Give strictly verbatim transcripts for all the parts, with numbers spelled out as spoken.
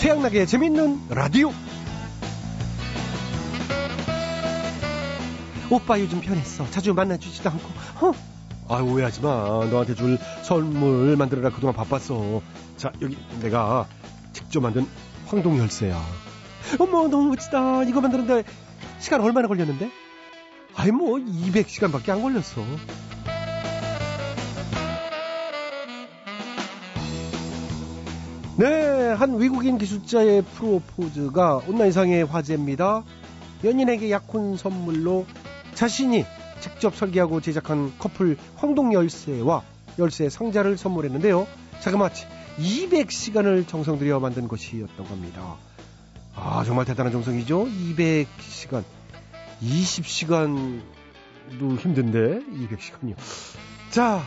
최양락의 재밌는 라디오. 오빠 요즘 변했어. 자주 만나주지도 않고. 어? 아, 오해하지 마. 너한테 줄 선물 만들어라. 그동안 바빴어. 자, 여기 내가 직접 만든 황동 열쇠야. 어머, 너무 멋지다. 이거 만드는데 시간 얼마나 걸렸는데? 아이, 뭐 이백 시간밖에 안 걸렸어. 네, 한 외국인 기술자의 프로포즈가 온라인상의 화제입니다. 연인에게 약혼 선물로 자신이 직접 설계하고 제작한 커플 황동 열쇠와 열쇠 상자를 선물했는데요. 자그마치 이백 시간을 정성들여 만든 것이었던 겁니다. 아, 정말 대단한 정성이죠. 이백 시간. 이십 시간도 힘든데 이백 시간이요. 자,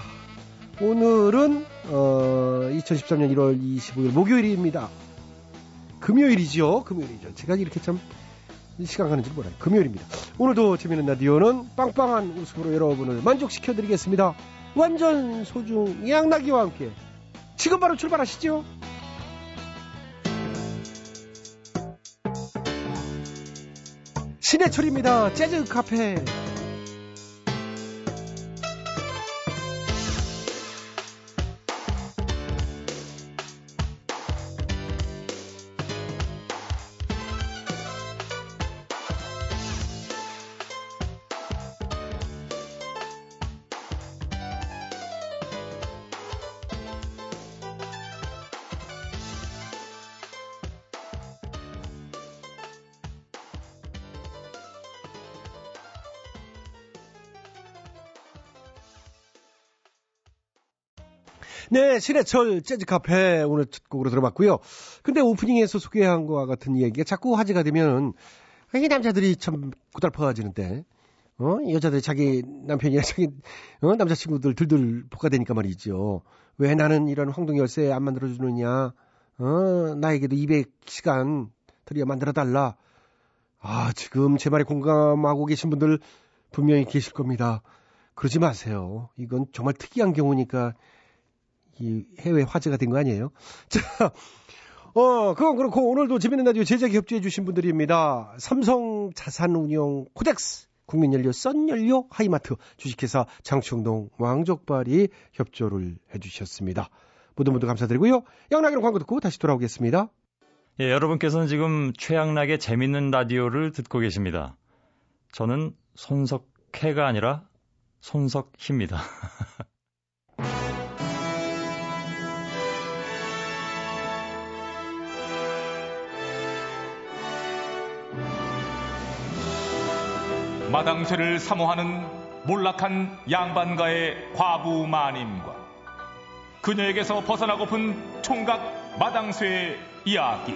오늘은 어, 이천십삼 년 일월 이십오일 목요일입니다. 금요일이죠. 금요일이죠. 제가 이렇게 참 시간 가는 줄 몰라요. 금요일입니다. 오늘도 재미있는 라디오는 빵빵한 웃음으로 여러분을 만족시켜드리겠습니다. 완전 소중 양락이와 함께 지금 바로 출발하시죠. 신해철입니다. 재즈 카페. 네, 신해철 재즈카페 오늘 첫 곡으로 들어봤고요. 근데 오프닝에서 소개한 것과 같은 이야기가 자꾸 화제가 되면 이 남자들이 참 고달퍼지는데 어? 여자들이 자기 남편이나 자기 어? 남자친구들 들들 복가되니까 말이죠. 왜 나는 이런 황동 열쇠 안 만들어주느냐. 어? 나에게도 이백 시간 들여 만들어달라. 아, 지금 제 말에 공감하고 계신 분들 분명히 계실 겁니다. 그러지 마세요. 이건 정말 특이한 경우니까 이 해외 화제가 된 거 아니에요? 자, 어, 그건 그렇고 오늘도 재밌는 라디오 제작에 협조해 주신 분들입니다. 삼성 자산운용 코덱스, 국민연료, 썬연료, 하이마트, 주식회사 장충동, 왕족발이 협조를 해주셨습니다. 모두 모두 감사드리고요. 양락이로 광고 듣고 다시 돌아오겠습니다. 예, 여러분께서는 지금 최양락의 재밌는 라디오를 듣고 계십니다. 저는 손석해가 아니라 손석희입니다. 마당쇠를 사모하는 몰락한 양반가의 과부 마님과 그녀에게서 벗어나고픈 총각 마당쇠의 이야기.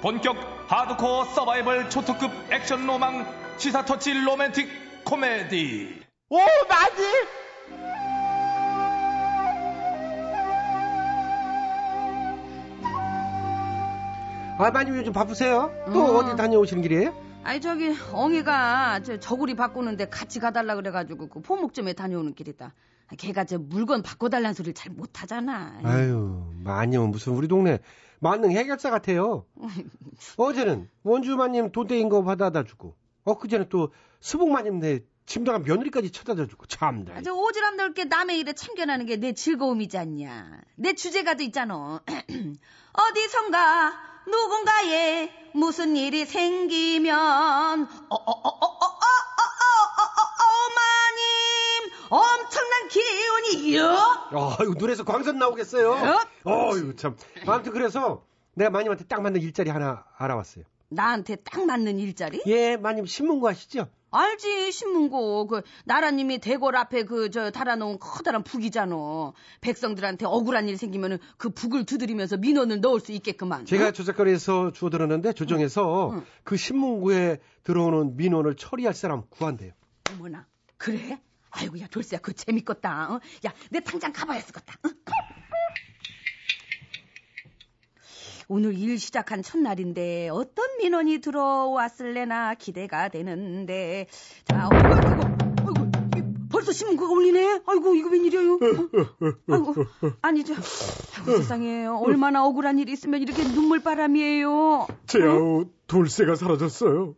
본격 하드코어 서바이벌 초특급 액션 로망 시사터치 로맨틱 코미디. 오, 마님! 아, 마님 요즘 바쁘세요? 또 어. 어디 다녀오시는 길이에요? 아니, 저기 엉이가 저 저구리 바꾸는데 같이 가달라 그래가지고 그 포목점에 다녀오는 길이다. 걔가 저 물건 바꿔달라는 소리를 잘 못하잖아. 아유, 마님 무슨 우리 동네 만능 해결사 같아요. 어제는 원주 마님 돈 떼인 거 받아다 주고, 엊그제는 또 수복 마님 내 침대가 며느리까지 쳐다다 주고, 참다. 아, 저 오지랖 넓게 남의 일에 참견하는 게 내 즐거움이지 않냐. 내 주제가도 있잖아. 어디선가 누군가에 무슨 일이 생기면 어마님 엄청난 기운이요. 아유, 눈에서 광선 나오겠어요. 아유, 참. 아무튼 그래서 내가 마님한테 딱 맞는 일자리 하나 알아왔어요. 나한테 딱 맞는 일자리? 예, 마님 신문고 아시죠? 알지, 신문고. 그 나라님이 대궐 앞에 그 저 달아놓은 커다란 북이잖아. 백성들한테 억울한 일 생기면은 그 북을 두드리면서 민원을 넣을 수 있게끔만. 제가 조작거리에서 주워 들었는데 조정에서 응. 응. 그 신문고에 들어오는 민원을 처리할 사람 구한대요. 어머나, 그래? 아이고, 야 돌쇠야, 그거 재밌겠다. 어? 야, 내 당장 가봐야 쓰겠다. 어? 오늘 일 시작한 첫날인데 어떤 민원이 들어왔을래나 기대가 되는데. 자, 어이구, 어이구, 어이구, 벌써 신문가가 올리네. 아이고 이거 웬일이에요. 어? 아이고 아니 저 아이고, 세상에 얼마나 억울한 일이 있으면 이렇게 눈물바람이에요. 제아우 어? 돌쇠가 사라졌어요.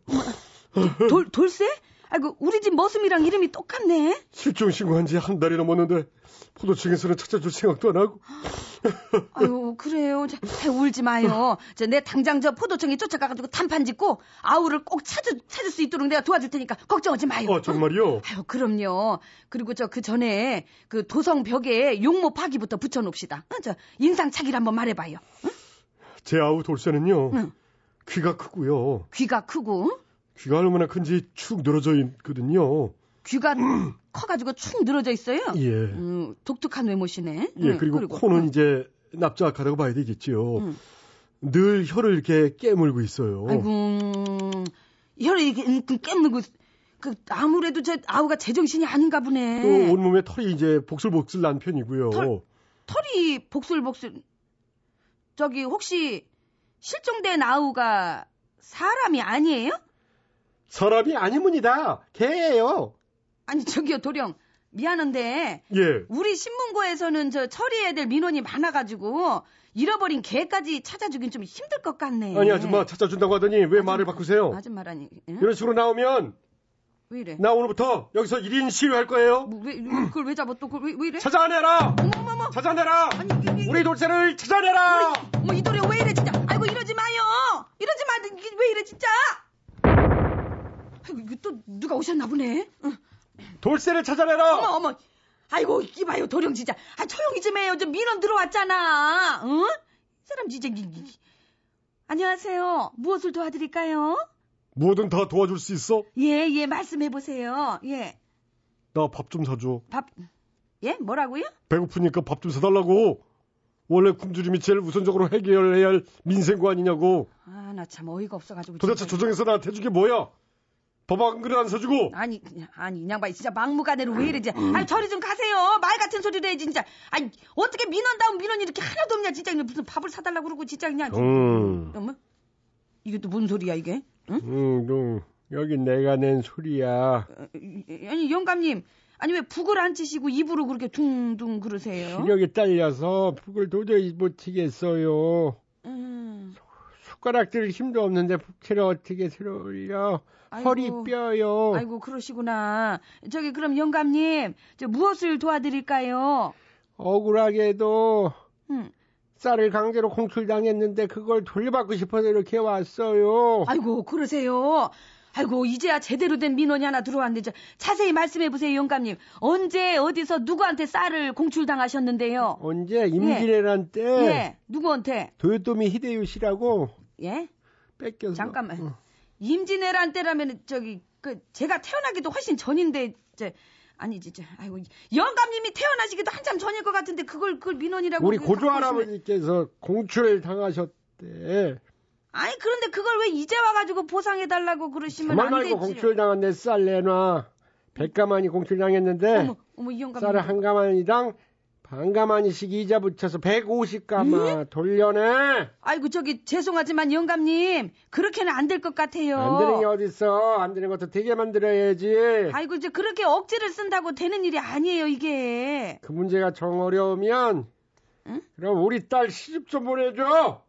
돌, 돌쇠? 아이고 우리 집 머슴이랑 이름이 똑같네. 실종신고한 지 한 달이 넘었는데 포도청에서는 찾아줄 생각도 안 하고. 아유 그래요. 자, 울지 마요. 자, 내 당장 저 포도청에 쫓아가가지고 단판 짓고 아우를 꼭 찾아, 찾을 수 있도록 내가 도와줄 테니까 걱정하지 마요. 아 정말요? 아유 그럼요. 그리고 저 그 전에 그 도성 벽에 용모 파기부터 붙여놓읍시다. 응? 저 인상착의를 한번 말해봐요. 응? 제 아우 돌쇠는요. 응. 귀가 크고요. 귀가 크고? 귀가 얼마나 큰지 축 늘어져 있거든요. 귀가 음. 커가지고 축 늘어져 있어요? 예. 음, 독특한 외모시네. 예, 응, 그리고, 그리고 코는 응. 이제 납작하다고 봐야 되겠지요. 응. 늘 혀를 이렇게 깨물고 있어요. 아이고, 혀를 이렇게 깨물고, 그, 아무래도 저 아우가 제정신이 아닌가 보네. 또 온몸에 털이 이제 복슬복슬 난 편이고요. 털, 털이 복슬복슬. 저기, 혹시 실종된 아우가 사람이 아니에요? 사람이 아닙니다. 개예요. 아니 저기요 도령 미안한데 예. 우리 신문고에서는 저 처리해야 될 민원이 많아가지고 잃어버린 개까지 찾아주긴 좀 힘들 것 같네. 아니 아줌마 찾아준다고 하더니 왜 아줌마, 말을 바꾸세요? 아줌마라니. 응? 이런 식으로 나오면 왜 이래? 나 오늘부터 여기서 일 인 시위할 거예요. 뭐, 왜, 그걸 왜 잡아 또 그걸 왜, 왜 이래? 찾아내라. 어머머머. 찾아내라. 아니, 이, 이, 우리 돌쇠를 찾아내라. 어머 이 도령 왜 이래 진짜. 아이고 이러지 마요. 이러지 마. 왜 이래 진짜. 아이고, 또 누가 오셨나 보네. 응. 돌쇠를 찾아내라. 어머 어머. 아이고 이봐요 도령 진짜. 아 조용히 좀 해요. 좀 민원 들어왔잖아. 응? 사람 진짜. 안녕하세요. 무엇을 도와드릴까요? 뭐든 다 도와줄 수 있어? 예예 예, 말씀해 보세요. 예. 나 밥 좀 사줘. 밥? 예? 뭐라고요? 배고프니까 밥 좀 사달라고. 원래 굶주림이 제일 우선적으로 해결해야 할 민생고 아니냐고. 아 나 참 어이가 없어가지고. 도대체 조정에서 나한테 해준 게 뭐야? 밥 한 그릇 안 사주고. 아니 아니 이 양반이 진짜 막무가내로 왜 이래 진짜. 아니 저리 좀 가세요. 말 같은 소리를 해야지 진짜. 아니 어떻게 민원다운 민원이 이렇게 하나도 없냐 진짜. 무슨 밥을 사달라고 그러고 진짜 그냥. 음. 어머 이게 또 뭔 소리야 이게? 응? 응, 응. 여기 내가 낸 소리야. 아니 영감님 아니 왜 북을 안 치시고 입으로 그렇게 둥둥 그러세요? 시력이 딸려서 북을 도저히 못 치겠어요. 음. 숟가락 들 힘도 없는데 북채를 어떻게 들어올려. 아이고, 허리 뼈요. 아이고 그러시구나. 저기 그럼 영감님 저 무엇을 도와드릴까요? 억울하게도 음. 쌀을 강제로 공출당했는데 그걸 돌려받고 싶어서 이렇게 왔어요. 아이고 그러세요. 아이고 이제야 제대로 된 민원이 하나 들어왔는데 저, 자세히 말씀해보세요 영감님. 언제 어디서 누구한테 쌀을 공출당하셨는데요? 언제 임진왜란 예. 때 예. 누구한테? 도요토미 히데요시라고. 예? 뺏겨서. 잠깐만. 어. 임진왜란 때라면 저기 그 제가 태어나기도 훨씬 전인데 저, 아니 진짜 아이고 영감님이 태어나시기도 한참 전일 것 같은데 그걸 그걸 민원이라고. 우리 고조 할아버지께서 공출을 당하셨대. 아니 그런데 그걸 왜 이제 와가지고 보상해달라고 그러시면 안 되지. 말고 공출당한 내 쌀 내놔. 백가마니 공출당했는데 어머, 어머, 이 쌀을 한 가마니당 반가마니씩 이자 붙여서 백오십 가마 에? 돌려내. 아이고 저기 죄송하지만 영감님 그렇게는 안 될 것 같아요. 안 되는 게 어딨어. 안 되는 것도 되게 만들어야지. 아이고 이제 그렇게 억지를 쓴다고 되는 일이 아니에요 이게. 그 문제가 정 어려우면 응? 그럼 우리 딸 시집 좀 보내줘.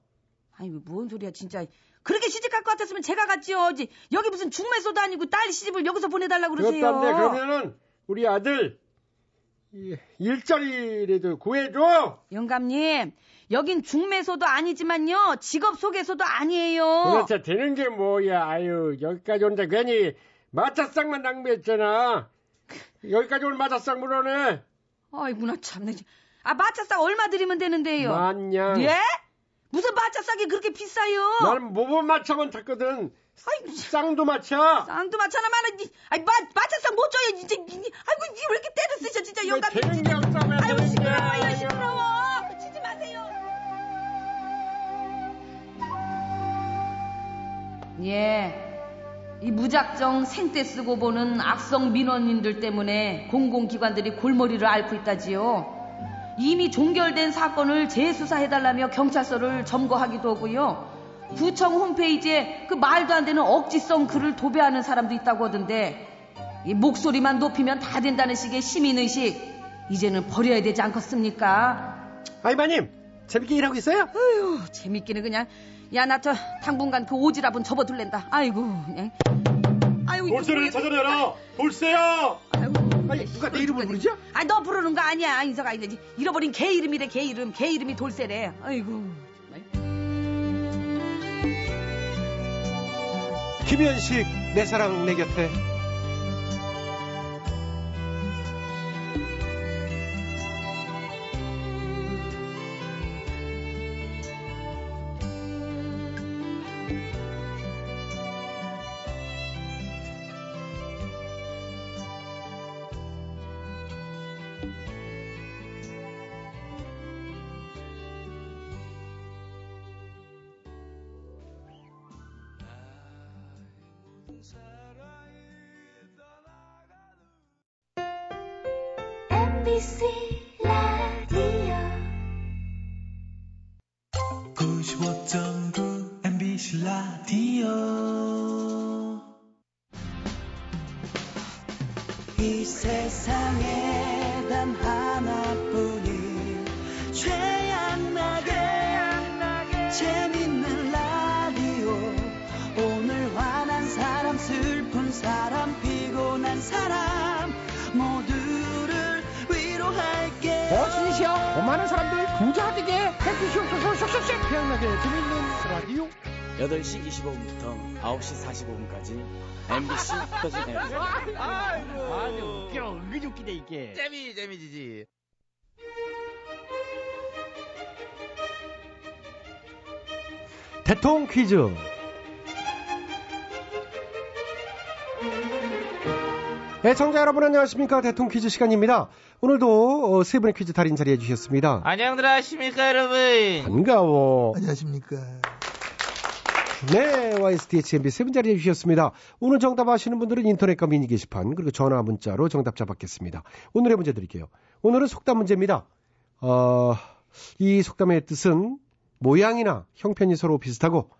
아니 뭔 소리야 진짜. 그렇게 시집갈 것 같았으면 제가 갔지요. 여기 무슨 중매소도 아니고 딸 시집을 여기서 보내달라고 그러세요. 그것도 안 돼. 그러면은 우리 아들 일자리라도 구해줘. 영감님 여긴 중매소도 아니지만요 직업소개소도 아니에요. 도대체 되는 게 뭐야. 아유 여기까지 온다 괜히 마차상만 낭비했잖아. 여기까지 올 마차상 물어내. 아이고 나 참네. 아 마차상 얼마 드리면 되는데요? 만냥. 예? 무슨 마차상이 그렇게 비싸요? 나는 모범 마차만 탔거든. 아이고, 쌍도 마차. 쌍도 마차나마는 아이 마 마차상 못 줘요 진짜. 아이고 왜 이렇게 때를 쓰셔 진짜 영감님. 진짜. 아이고 시끄러워요 시끄러워. 그치지 마세요. 예. 이 무작정 생떼 쓰고 보는 악성 민원인들 때문에 공공기관들이 골머리를 앓고 있다지요. 이미 종결된 사건을 재수사해달라며 경찰서를 점거하기도 하고요. 구청 홈페이지에 그 말도 안 되는 억지성 글을 도배하는 사람도 있다고 하던데 이 목소리만 높이면 다 된다는 식의 시민의식 이제는 버려야 되지 않겠습니까? 아이마님 재밌게 일하고 있어요? 아유 재밌기는 그냥. 야 나 저 당분간 그 오지랖은 접어둘랜다. 아이고 그냥. 아유, 돌쇠를 찾아내라. 돌쇠야. 아유, 아니, 누가 내 이름을 부르지? 아니 너 부르는 거 아니야 인석아. 잃어버린 개 이름이래. 개 이름. 개 이름이 돌쇠래. 아이고. 김현식 내 사랑 내 곁에. 엠비씨 라디오 구십오 점 구 엠비씨 라디오. 이 세상에 단 하나뿐인 최양락의 재밌는 라디오. 오늘 화난 사람, 슬픈 사람, 피곤한 사람 모두 어진이시여 돈 많은 사람들 부자되게 해주시옵소서. 쏙쏙쏙 태양나게 재밌는 라디오. 여덟 시 이십오 분부터 아홉 시 사십오 분까지 엠비씨 터지네요. 아이고 아주 웃겨. 은근히 웃기네 이게. 재미 재미지지. 대통 퀴즈. 애청자 여러분 안녕하십니까. 대통 퀴즈 시간입니다. 오늘도 어, 세 분의 퀴즈 달인 자리해 주셨습니다. 안녕들 하십니까 여러분. 반가워. 안녕하십니까. 네, 와이에스티에이치엠비 세 분 자리해 주셨습니다. 오늘 정답 아시는 분들은 인터넷과 미니 게시판 그리고 전화 문자로 정답자 받겠습니다. 오늘의 문제 드릴게요. 오늘은 속담 문제입니다. 어, 이 속담의 뜻은 모양이나 형편이 서로 비슷하고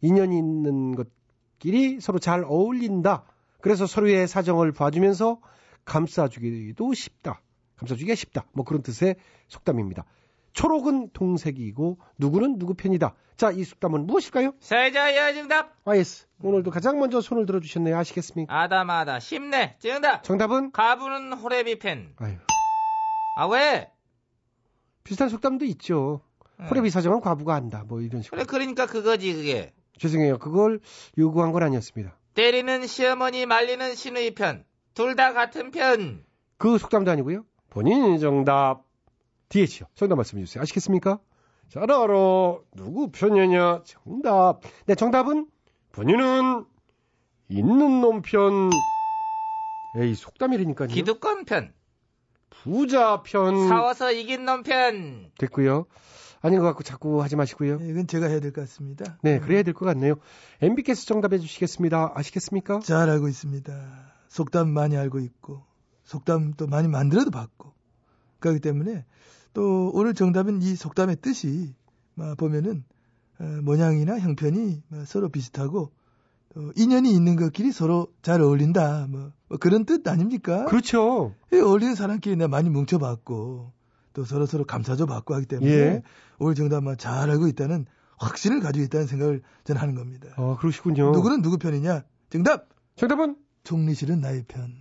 인연이 있는 것끼리 서로 잘 어울린다. 그래서 서로의 사정을 봐주면서 감싸주기도 쉽다. 감싸주기가 쉽다. 뭐 그런 뜻의 속담입니다. 초록은 동색이고 누구는 누구 편이다. 자, 이 속담은 무엇일까요? 세자야 정답. 와이에스. 오늘도 가장 먼저 손을 들어주셨네요. 아시겠습니까? 아다마다 쉽네. 정답. 정답은? 가부는 호래비 편. 아유. 아 왜? 비슷한 속담도 있죠. 응. 호래비 사정은 과부가 한다. 뭐 이런 식으로. 그래 그러니까 그거지 그게. 죄송해요. 그걸 요구한 건 아니었습니다. 때리는 시어머니 말리는 시누이 편. 둘 다 같은 편. 그 속담도 아니고요. 본인 정답. 디에이치요. 정답 말씀해 주세요. 아시겠습니까? 잘 알아. 누구 편이냐. 정답. 네, 정답은? 본인은 있는 놈 편. 에이, 속담이라니까요. 기득권 편. 부자 편. 싸워서 이긴 놈 편. 됐고요. 아닌 것 같고 자꾸 하지 마시고요. 네, 이건 제가 해야 될 것 같습니다. 네, 그래야 될 것 같네요. 엠비께서 정답해 주시겠습니다. 아시겠습니까? 잘 알고 있습니다. 속담 많이 알고 있고 속담도 많이 만들어도 봤고 그렇기 때문에 또 오늘 정답은 이 속담의 뜻이 보면은 모양이나 형편이 서로 비슷하고 또 인연이 있는 것끼리 서로 잘 어울린다 뭐 그런 뜻 아닙니까? 그렇죠. 어울리는 사람끼리 내가 많이 뭉쳐봤고 또 서로 서로 감사도 받고 하기 때문에 예. 오늘 정답만 잘 알고 있다는 확신을 가지고 있다는 생각을 저는 하는 겁니다. 아 그러시군요. 누구는 누구 편이냐? 정답. 정답은 총리실은 나의 편.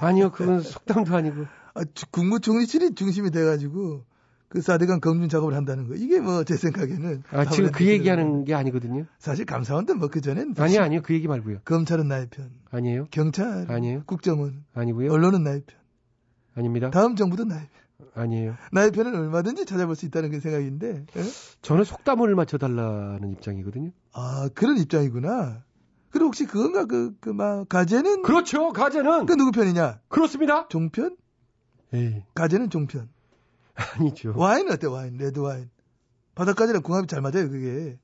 아니요, 그건 속담도 아니고. 아, 국무 총리실이 중심이 돼가지고 그 사대강 검증 작업을 한다는 거. 이게 뭐 제 생각에는. 아 지금 그 얘기하는 게 아니거든요. 사실 감사원도 뭐 그 전엔. 아니요, 아니요, 그 얘기 말고요. 검찰은 나의 편. 아니에요. 경찰. 아니에요. 국정원. 아니고요. 언론은 나의 편. 아닙니다. 다음 정부도 나의 편. 아니에요. 나의 편은 얼마든지 찾아볼 수 있다는 그 생각인데. 에? 저는 속담을 맞춰달라는 입장이거든요. 아 그런 입장이구나. 그럼 혹시 그건가 그 그 막 가재는. 그렇죠. 가재는. 그 누구 편이냐. 그렇습니다. 종편. 에이. 가재는 종편. 아니죠. 와인은 어때 와인. 레드 와인. 바닷가재랑 궁합이 잘 맞아요 그게.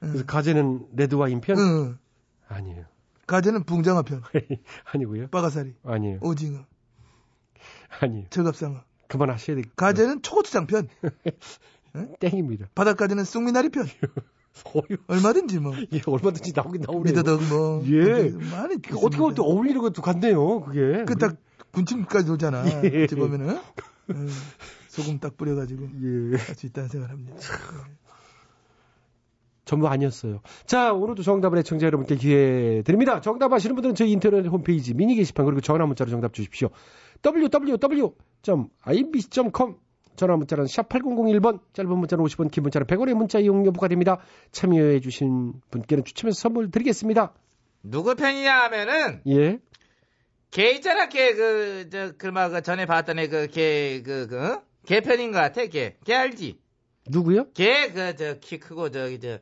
그래서 응. 가재는 레드 와인 편. 응. 아니에요. 가재는 붕장어 편. 아니고요. 빠가사리. 아니에요. 오징어. 아니에요. 철갑상어. 그만하셔야 되겠다. 가재는 초고추장 편. 응? 땡입니다. 바닷가재는 쑥미나리 편. 어휴. 얼마든지 뭐. 예, 얼마든지 나오긴 나오네요. 미더덕 뭐. 예. 많이 어떻게 보면 또 어울리는 것도 같네요, 그게. 그 딱 군침까지 돌잖아. 예. 어찌 보면은. 음, 소금 딱 뿌려가지고. 예. 할 수 있다는 생각을 합니다. 전부 아니었어요. 자, 오늘도 정답을 애청자 여러분께 기회 드립니다. 정답 아시는 분들은 저희 인터넷 홈페이지 미니 게시판 그리고 전화 문자로 정답 주십시오. 더블유 더블유 더블유 점 아이비씨 점 컴 전화 문자는 샵 팔공공일 번, 짧은 문자는 오십 원, 긴 문자는 백 원의 문자 이용료 부과됩니다. 참여해 주신 분께는 추첨해서 선물 드리겠습니다. 누구 편이냐 하면은 예. 걔 있잖아, 걔 그 저 그마 그 전에 봤던 애 그 걔 그 그 걔 편인 것 같아, 걔. 걔 알지? 누구요? 걔 그 저 키 크고 저기 저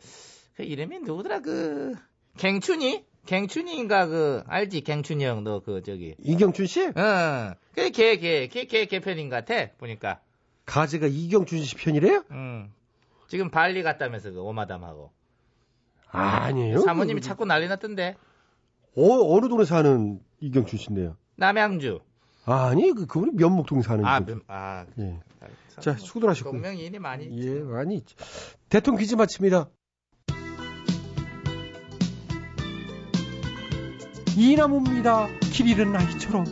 그 이름이 누구더라 그 갱춘이? 갱춘이인가 그 알지? 갱춘이 형 너 그 저기 이경춘 씨? 응. 그 걔 걔 걔 걔 걔 편인 것 같아 보니까. 가제가 이경춘 씨 편이래요? 음. 지금 발리 갔다면서 그 오마담하고. 아, 아니에요? 사모님이 그... 자꾸 난리 났던데. 어, 어느 동네 사는 이경춘 씨인데요? 남양주. 아, 아니 그 그분이 면목동 사는. 아, 면, 아. 예. 아, 자, 수고들 하셨고. 동명이인이 많이 있지. 예, 많이 있지. 대통령 퀴즈 마칩니다. 이나무입니다. 길 잃은 아이처럼.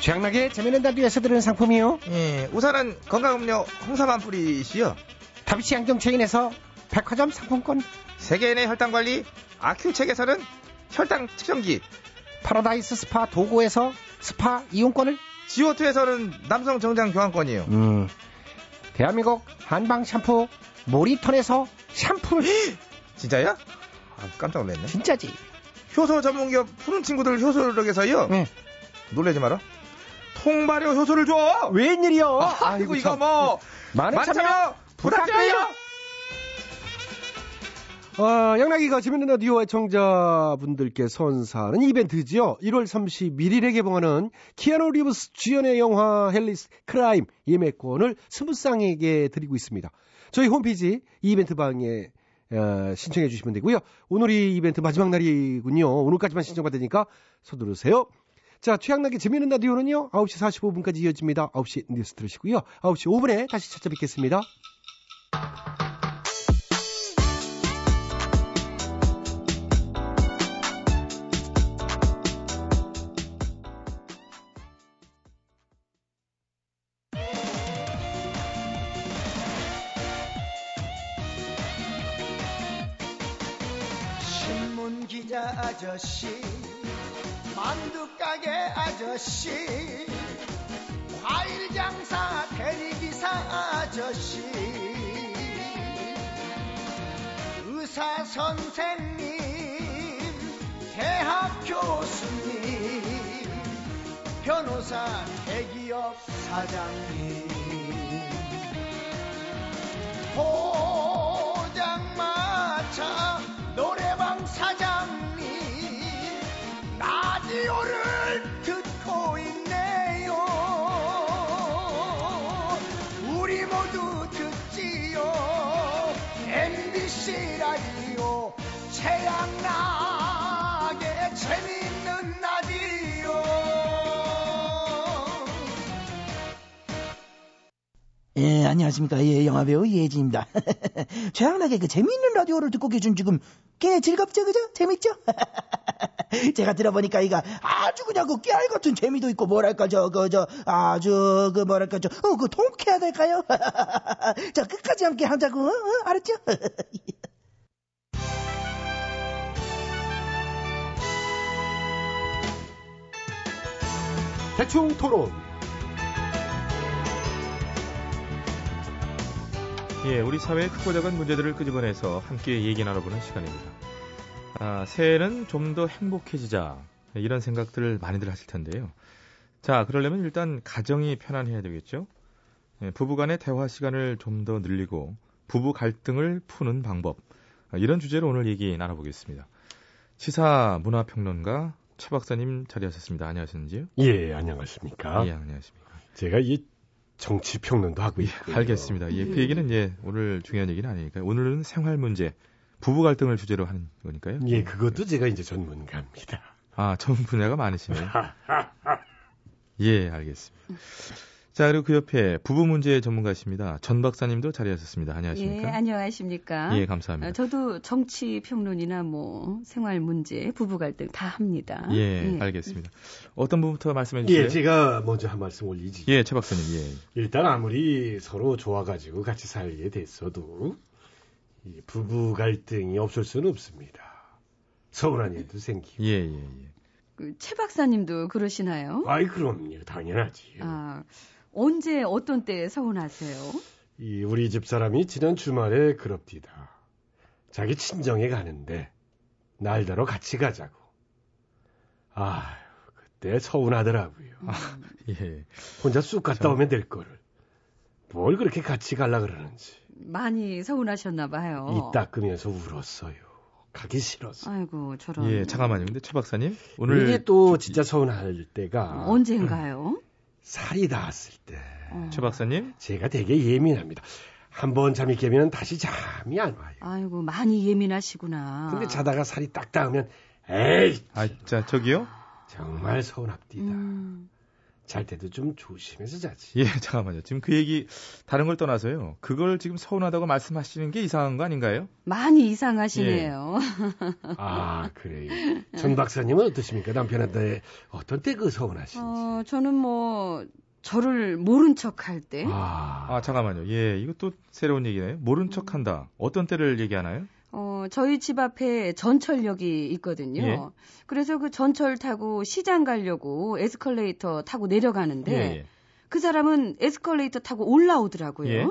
최양락의 재미있는 라디오에서 들은 상품이요. 예, 우선은 건강음료 홍삼 한 뿌리시요. 다비치 안경체인에서 백화점 상품권. 세계인의 혈당관리 아큐책에서는 혈당 측정기. 파라다이스 스파 도고에서 스파 이용권을. 지오투에서는 남성 정장 교환권이요. 음. 대한민국 한방 샴푸 모리턴에서 샴푸를. 진짜야? 아, 깜짝 놀랐네. 진짜지. 효소 전문기업 푸른 친구들 효소력에서요. 네. 놀라지 마라. 통발효 효소를 줘! 웬일이야? 아, 아이고, 이거 참, 뭐. 많은 참여, 참여 부탁드려요! 어, 양락이가 재밌는 라디오 애청자분들께 선사하는 이벤트지요. 일월 삼십일일에 개봉하는 키아노 리브스 주연의 영화 헬리스 크라임 예매권을 스무 쌍에게 드리고 있습니다. 저희 홈페이지 이벤트 방에 어, 신청해 주시면 되고요. 오늘이 이벤트 마지막 날이군요. 오늘까지만 신청받으니까 서두르세요. 자, 최양락의 재미있는 라디오는요 아홉시 사십오분까지 이어집니다. 아홉시 뉴스 들으시고요, 아홉시 오분에 다시 찾아뵙겠습니다. 신문기자 아저씨, 만두가게 아저씨, 과일장사 대리기사 아저씨, 의사선생님, 대학교수님, 변호사 대기업 사장님, 포장마차 노래방 사장, 라디오를 듣고 있네요. 우리 모두 듣지요. 엠비씨 라디오 최양락의 재미있는 라디오. 예, 안녕하십니까. 예, 영화배우 이혜진입니다. 최양락의 그 재미있는 라디오를 듣고 계신 지금 꽤 즐겁죠, 그죠? 재밌죠? 제가 들어보니까 이거 아주 그냥 그 깨알 같은 재미도 있고 뭐랄까 저 그 저 아주 그 뭐랄까 저 어 그 통쾌해야 될까요? 자, 끝까지 함께 하자고. 어? 어? 알았죠? 대충 토론. 예, 우리 사회의 크고 작은 문제들을 끄집어내서 함께 얘기 나눠보는 시간입니다. 아, 새해에는 좀 더 행복해지자 이런 생각들을 많이들 하실 텐데요. 자, 그러려면 일단 가정이 편안해야 되겠죠. 예, 부부간의 대화 시간을 좀 더 늘리고 부부 갈등을 푸는 방법, 이런 주제로 오늘 얘기 나눠보겠습니다. 시사 문화평론가 최 박사님 자리하셨습니다. 안녕하셨는지요? 예, 안녕하십니까? 예, 안녕하십니까? 제가 이 정치 평론도 하고 있고요. 예, 알겠습니다. 예, 그 얘기는 예, 오늘 중요한 얘기는 아니니까요. 오늘은 생활 문제, 부부 갈등을 주제로 하는 거니까요. 예, 그것도 제가 이제 전문가입니다. 아, 전문 분야가 많으시네요. 예, 알겠습니다. 자, 그리고 그 옆에 부부 문제 전문가십니다. 전 박사님도 자리하셨습니다. 안녕하십니까? 예, 안녕하십니까? 예, 감사합니다. 어, 저도 정치 평론이나 뭐 생활 문제, 부부 갈등 다 합니다. 예, 예. 알겠습니다. 어떤 분부터 말씀해 주세요? 예, 제가 먼저 한 말씀 올리지. 예, 최 박사님. 예. 일단 아무리 서로 좋아가지고 같이 살게 됐어도 이 부부 갈등이 없을 수는 없습니다. 서운한 일도 생기고. 예, 예, 예. 그, 최 박사님도 그러시나요? 아이, 그럼요, 당연하지. 아. 언제 어떤 때에 서운하세요? 이 우리 집사람이 지난 주말에 그럽디다. 자기 친정에 가는데 날더러 같이 가자고. 아, 그때 서운하더라고요. 음. 아, 예. 혼자 쑥 갔다 저... 오면 될 거를 뭘 그렇게 같이 가려고 그러는지. 많이 서운하셨나 봐요. 입 닦으면서 울었어요. 가기 싫어서. 아이고, 저런. 예, 잠깐만요. 근데 최 박사님, 오늘 이게 또 진짜 서운할 때가 언젠가요? 살이 닿았을 때. 어. 최 박사님? 제가 되게 예민합니다. 한번 잠이 깨면 다시 잠이 안 와요. 아이고, 많이 예민하시구나. 근데 자다가 살이 딱 닿으면 에이! 아, 자, 저기요? 정말 서운합디다. 음. 잘 때도 좀 조심해서 자지. 예, 잠깐만요. 지금 그 얘기 다른 걸 떠나서요. 그걸 지금 서운하다고 말씀하시는 게 이상한 거 아닌가요? 많이 이상하시네요. 예. 아, 그래요. 전 박사님은 어떠십니까? 남편한테 어떤 때 그 서운하시는지. 어, 저는 뭐 저를 모른 척할 때. 아, 아 잠깐만요. 예, 이것도 새로운 얘기네요. 모른 척한다. 어떤 때를 얘기하나요? 어, 저희 집 앞에 전철역이 있거든요. 예. 그래서 그 전철 타고 시장 가려고 에스컬레이터 타고 내려가는데 예, 예. 그 사람은 에스컬레이터 타고 올라오더라고요. 예.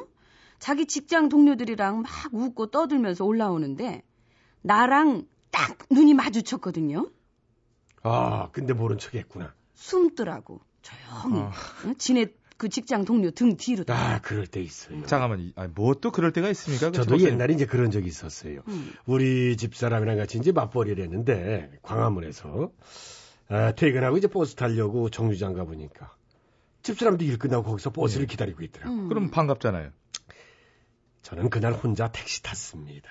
자기 직장 동료들이랑 막 웃고 떠들면서 올라오는데 나랑 딱 눈이 마주쳤거든요. 아, 근데 모른 척 했구나. 숨더라고. 조용히. 아. 지네 그 직장 동료 등 뒤로. 아, 그럴 때 있어요. 잠깐만, 아, 뭐 또 그럴 때가 있습니까? 저도 박사님. 옛날에 이제 그런 적이 있었어요. 음. 우리 집사람이랑 같이 이제 맞벌이를 했는데, 광화문에서. 아, 퇴근하고 이제 버스 타려고 정류장 가보니까. 집사람도 일 끝나고 거기서 버스를 네. 기다리고 있더라고요. 음. 그럼 반갑잖아요. 저는 그날 혼자 택시 탔습니다.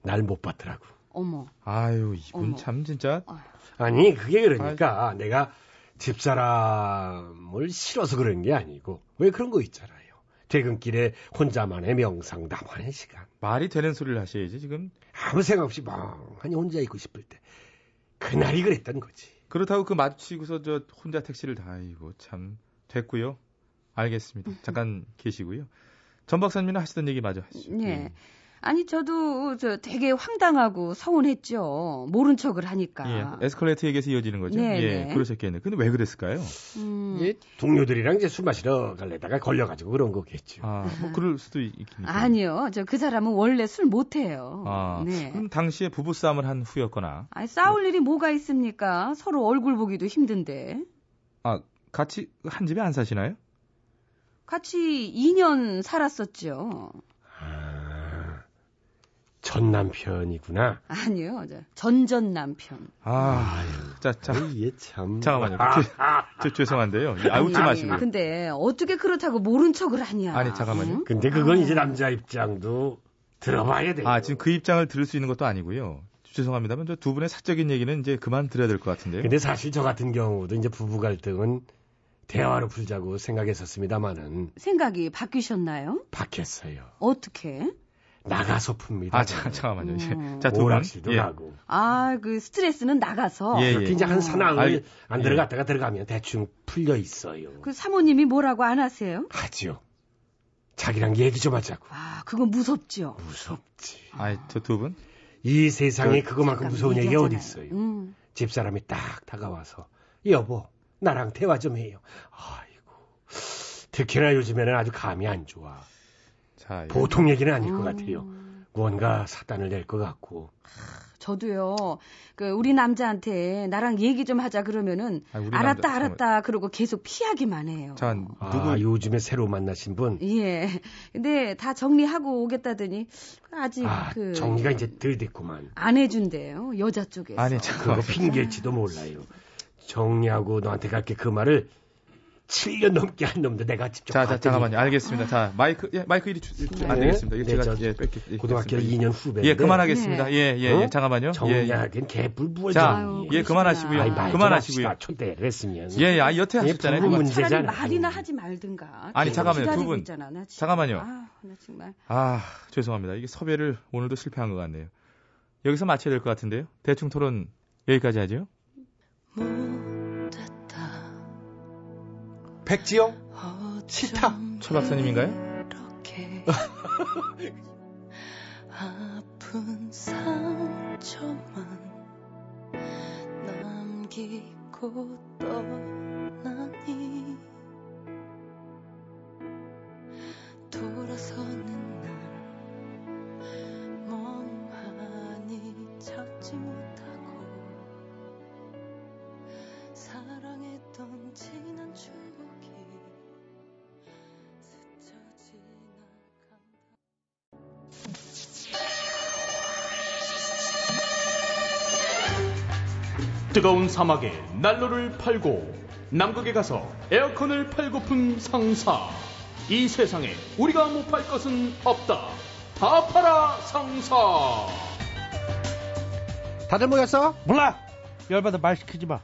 날 못 봤더라고. 어머. 아유, 이분 어머. 참 진짜. 아유. 아니, 그게 그러니까 아유. 내가. 집사람을 싫어서 그런 게 아니고 왜 그런 거 있잖아요. 퇴근길에 혼자만의 명상, 나만의 시간. 말이 되는 소리를 하셔야지 지금. 아무 생각 없이 멍하니 혼자 있고 싶을 때 그날이 그랬던 거지. 그렇다고 그 마주치고서 저 혼자 택시를 다니고 참 됐고요. 알겠습니다. 잠깐 계시고요. 전 박사님이나 하시던 얘기 마저 하시죠. 네. 아니, 저도 저 되게 황당하고 서운했죠. 모른 척을 하니까. 예, 에스컬레이터 얘기에서 이어지는 거죠? 네, 예, 네. 그러셨겠네요. 근데 왜 그랬을까요? 음... 예, 동료들이랑 이제 술 마시러 갈래다가 걸려가지고 그런 거겠죠. 아, 뭐 그럴 수도 있긴. 아니요. 저 그 사람은 원래 술 못해요. 아, 네. 그럼 당시에 부부싸움을 한 후였거나. 아니, 싸울 일이 뭐가 있습니까? 서로 얼굴 보기도 힘든데. 아, 같이 한 집에 안 사시나요? 같이 이 년 살았었죠. 전 남편이구나. 아니요, 전전 남편. 아, 자, 자, 이게 참. 잠깐만요. 아, 저, 아, 저 죄송한데요. 아, 웃지 마시고요. 근데 어떻게 그렇다고 모른 척을 하냐. 아니, 잠깐만요. 응? 근데 그건 아. 이제 남자 입장도 들어봐야 돼요. 아, 지금 그 입장을 들을 수 있는 것도 아니고요. 죄송합니다만 저 두 분의 사적인 얘기는 이제 그만 드려야 될 것 같은데요. 근데 사실 저 같은 경우도 이제 부부 갈등은 대화로 풀자고 생각했었습니다만은. 생각이 바뀌셨나요? 바뀌었어요. 어떻게? 나가서 풉니다. 아, 자, 잠깐만요. 음. 자, 오락실도 가고. 예. 아, 그 스트레스는 나가서. 예, 예. 그렇게 이제 한 사나흘 안 들어갔다가 예. 들어가면 대충 풀려 있어요. 그 사모님이 뭐라고 안 하세요? 하지요. 자기랑 얘기 좀 하자고. 아, 그건 무섭죠. 무섭지. 아, 저 두 분? 이 세상에 그, 그거만큼 무서운 얘기가 어디 있어요. 음. 집사람이 딱 다가와서 여보, 나랑 대화 좀 해요. 아이고, 특히나 요즘에는 아주 감이 안 좋아. 아, 예. 보통 얘기는 아닐 음. 것 같아요. 뭔가 사단을 낼 것 같고. 저도요. 그 우리 남자한테 나랑 얘기 좀 하자 그러면은 아니, 알았다 남자, 알았다 정말. 그러고 계속 피하기만 해요. 자, 누구 아, 요즘에 새로 만나신 분? 예. 근데 다 정리하고 오겠다더니 아직 아, 그 정리가 이제 덜 됐구만. 안 해준대요. 여자 쪽에서. 아니, 그거 핑계일지도 몰라요. 정리하고 너한테 갈게 그 말을 칠 년 넘게 한 놈도 내가 직접 자, 봤더니. 자, 잠깐만요. 알겠습니다. 자, 마이크, 예, 마이크 이리 주, 주, 안 되겠습니다. 이거 네, 제가, 예, 뺏기, 고등학교 이 년 후배인데. 예, 그만하겠습니다. 네. 예, 예, 어? 예, 잠깐만요. 정리하긴 개뿔 부어져. 자, 예, 예, 그만하시고요. 아니, 말 그만하시고요. 초대를 했으면. 예, 예, 여태 하셨잖아요. 차라리 말이나 하지 말든가. 아니, 잠깐만요. 두 분. 잠깐만요. 아, 나 정말. 아, 죄송합니다. 이게 섭외를 오늘도 실패한 것 같네요. 여기서 마쳐야 될 것 같은데요. 대충 토론 여기까지 하죠. 백지영? 치타? 최 박사님인가요? 아픈 상처만 남기고 떠나니 돌아서는 날 멍하니 찾지 못하고 사랑했던 지난 추억 뜨거운 사막에 난로를 팔고 남극에 가서 에어컨을 팔고픈 상사. 이 세상에 우리가 못 팔 것은 없다. 다 팔아 상사. 다들 모였어? 몰라. 열받아 말 시키지 마.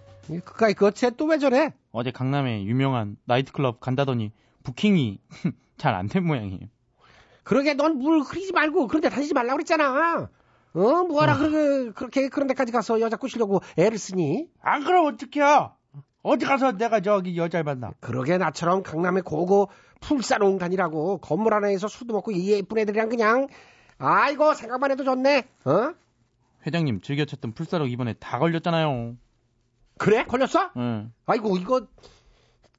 그까이 거체 또 왜 저래? 어제 강남에 유명한 나이트클럽 간다더니 부킹이 잘 안 된 모양이에요. 그러게 넌 물 흐리지 말고 그런데 다니지 말라고 그랬잖아. 어? 뭐하라 어. 그렇게, 그렇게 그런 데까지 가서 여자 꼬시려고 애를 쓰니? 안 그럼 어떡해요. 어디 가서 내가 저기 여자를 만나. 그러게 나처럼 강남에 고고 풀사롱 다니라고 건물 하나에서 술도 먹고 이 예쁜 애들이랑 그냥. 아이고 생각만 해도 좋네. 어? 회장님 즐겨 찾던 풀사롱 이번에 다 걸렸잖아요. 그래? 걸렸어? 응. 아이고 이거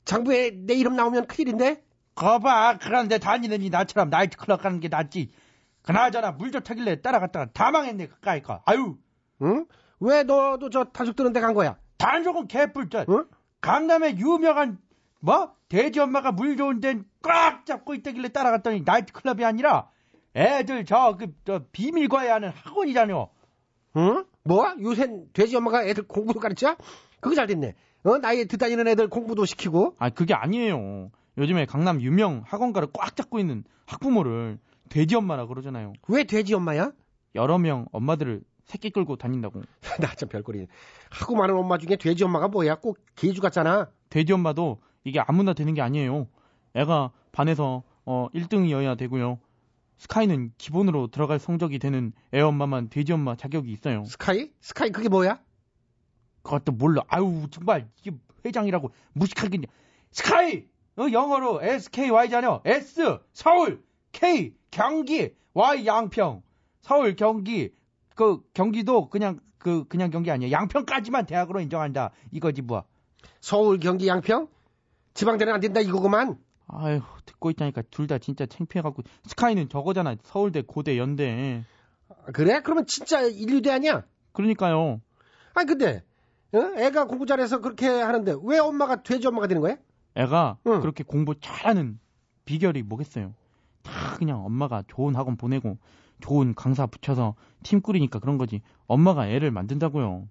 장부에 내 이름 나오면 큰일인데? 거봐 그런데 다니는 이 나처럼 나이트클럽 가는 게 낫지. 그나저나 물 좋다길래 따라갔다가 다 망했네 가까이 거. 아유. 응? 왜 너도 저 단속 뜨는 데 간 거야? 단속은 개뿔전. 응? 강남에 유명한 뭐? 돼지 엄마가 물 좋은 데는 꽉 잡고 있다길래 따라갔더니 나이트클럽이 아니라 애들 저 그 저 비밀 과외하는 학원이잖여. 응? 뭐? 요샌 돼지 엄마가 애들 공부를 가르쳐? 그거 잘 됐네. 어? 나이 드다니는 애들 공부도 시키고. 아 그게 아니에요. 요즘에 강남 유명 학원가를 꽉 잡고 있는 학부모를 돼지 엄마라 그러잖아요. 왜 돼지 엄마야? 여러 명 엄마들을 새끼 끌고 다닌다고. 나 참 별거리. 하고 많은 엄마 중에 돼지 엄마가 뭐야? 꼭 개주 같잖아. 돼지 엄마도 이게 아무나 되는 게 아니에요. 애가 반에서 어, 일 등이어야 되고요. 스카이는 기본으로 들어갈 성적이 되는 애 엄마만 돼지 엄마 자격이 있어요. 스카이? 스카이 그게 뭐야? 그것도 몰라. 아유 정말 이게 회장이라고 무식하게. 스카이! 어, 영어로 에스케이와이잖아요. S 서울, K 경기, Y 양평. 서울 경기 그 경기도 그냥 그 그냥 경기 아니야. 양평까지만 대학으로 인정한다. 이거지 뭐야. 서울 경기 양평? 지방대는 안 된다 이거구만. 아유 듣고 있다니까 둘 다 진짜 창피해갖고. 스카이는 저거잖아. 서울대, 고대, 연대. 그래? 그러면 진짜 인류대 아니야? 그러니까요. 아니 근데 어? 애가 공부 잘해서 그렇게 하는데 왜 엄마가 돼지 엄마가 되는 거야? 애가 응. 그렇게 공부 잘하는 비결이 뭐겠어요? 다 그냥 엄마가 좋은 학원 보내고 좋은 강사 붙여서 팀 꾸리니까 그런 거지. 엄마가 애를 만든다고요.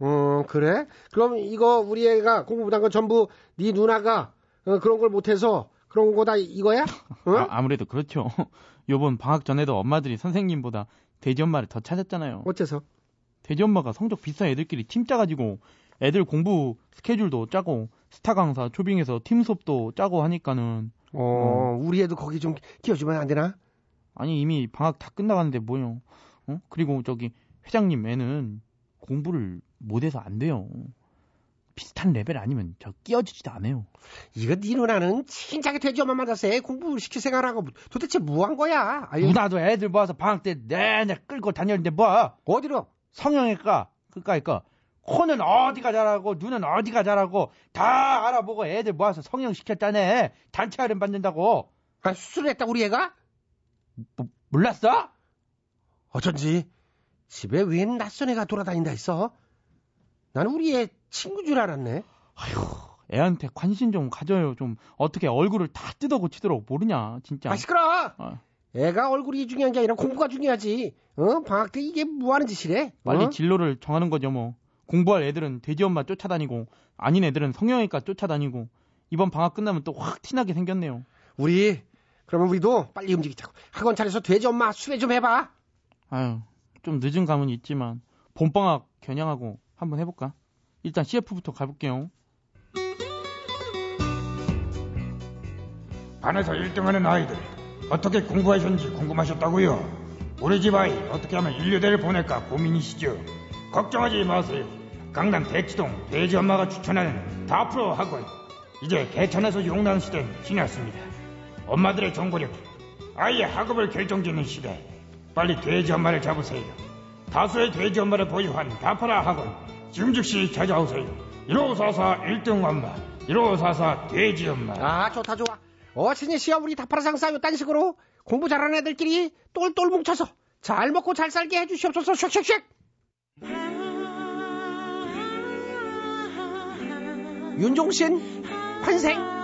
어 그래? 그럼 이거 우리 애가 공부 못한 건 전부 네 누나가 어, 그런 걸 못해서 그런 거다 이거야? 응? 아, 아무래도 그렇죠. 요번 방학 전에도 엄마들이 선생님보다 돼지 엄마를 더 찾았잖아요. 어째서? 돼지 엄마가 성적 비싼 애들끼리 팀 짜가지고 애들 공부 스케줄도 짜고 스타 강사 초빙해서 팀 수업도 짜고 하니까는. 어, 음. 우리 애도 거기 좀 끼워주면 안 되나? 아니 이미 방학 다 끝나가는데 뭐요? 어? 그리고 저기 회장님 애는 공부를 못해서 안 돼요. 비슷한 레벨 아니면 저 끼워주지도 않아요. 이거 네 누나는 진작에 돼지 엄마 만나서 애 공부 시킬 생각하고 도대체 뭐한 거야? 아유. 누나도 애들 모아서 방학 때 내내 끌고 다녔는데 뭐? 어디로? 성형외과, 그까이까. 코는 어디가 잘하고 눈은 어디가 잘하고 다 알아보고 애들 모아서 성형시켰다네. 단체 할인 받는다고. 아, 수술을 했다 우리 애가? 뭐, 몰랐어? 어쩐지 집에 웬 낯선 애가 돌아다닌다 했어. 나는 우리 애 친구인 줄 알았네. 아휴, 애한테 관심 좀 가져요. 좀 어떻게 얼굴을 다 뜯어 고치도록 모르냐 진짜. 아 시끄러워. 어. 애가 얼굴이 중요한 게 아니라 공부가 중요하지. 어? 방학 때 이게 뭐하는 짓이래. 빨리 어? 진로를 정하는 거죠 뭐. 공부할 애들은 돼지 엄마 쫓아다니고 아닌 애들은 성형외과 쫓아다니고. 이번 방학 끝나면 또 확 티나게 생겼네요. 우리 그러면 우리도 빨리 움직이자고. 학원 차려서 돼지 엄마 수배 좀 해봐. 아유, 좀 늦은 감은 있지만 봄방학 겨냥하고 한번 해볼까? 일단 씨에프부터 가볼게요. 반에서 일 등하는 아이들 어떻게 공부하셨는지 궁금하셨다고요? 우리 집 아이 어떻게 하면 인류대를 보낼까 고민이시죠? 걱정하지 마세요. 강남 대치동 돼지 엄마가 추천하는 다프로 학원, 이제 개천에서 용나는 시대는 지났습니다. 엄마들의 정보력, 아이의 학업을 결정짓는 시대. 빨리 돼지 엄마를 잡으세요. 다수의 돼지 엄마를 보유한 다파라 학원, 지금 즉시 찾아오세요. 일오사사 일 등 엄마, 일오사사 돼지 엄마. 아 좋다 좋아. 어 신이씨야, 우리 다파라상 싸요. 딴 식으로 공부 잘하는 애들끼리 똘똘 뭉쳐서 잘 먹고 잘 살게 해주시옵소서. 쉑쉑쉑. 윤종신 환생.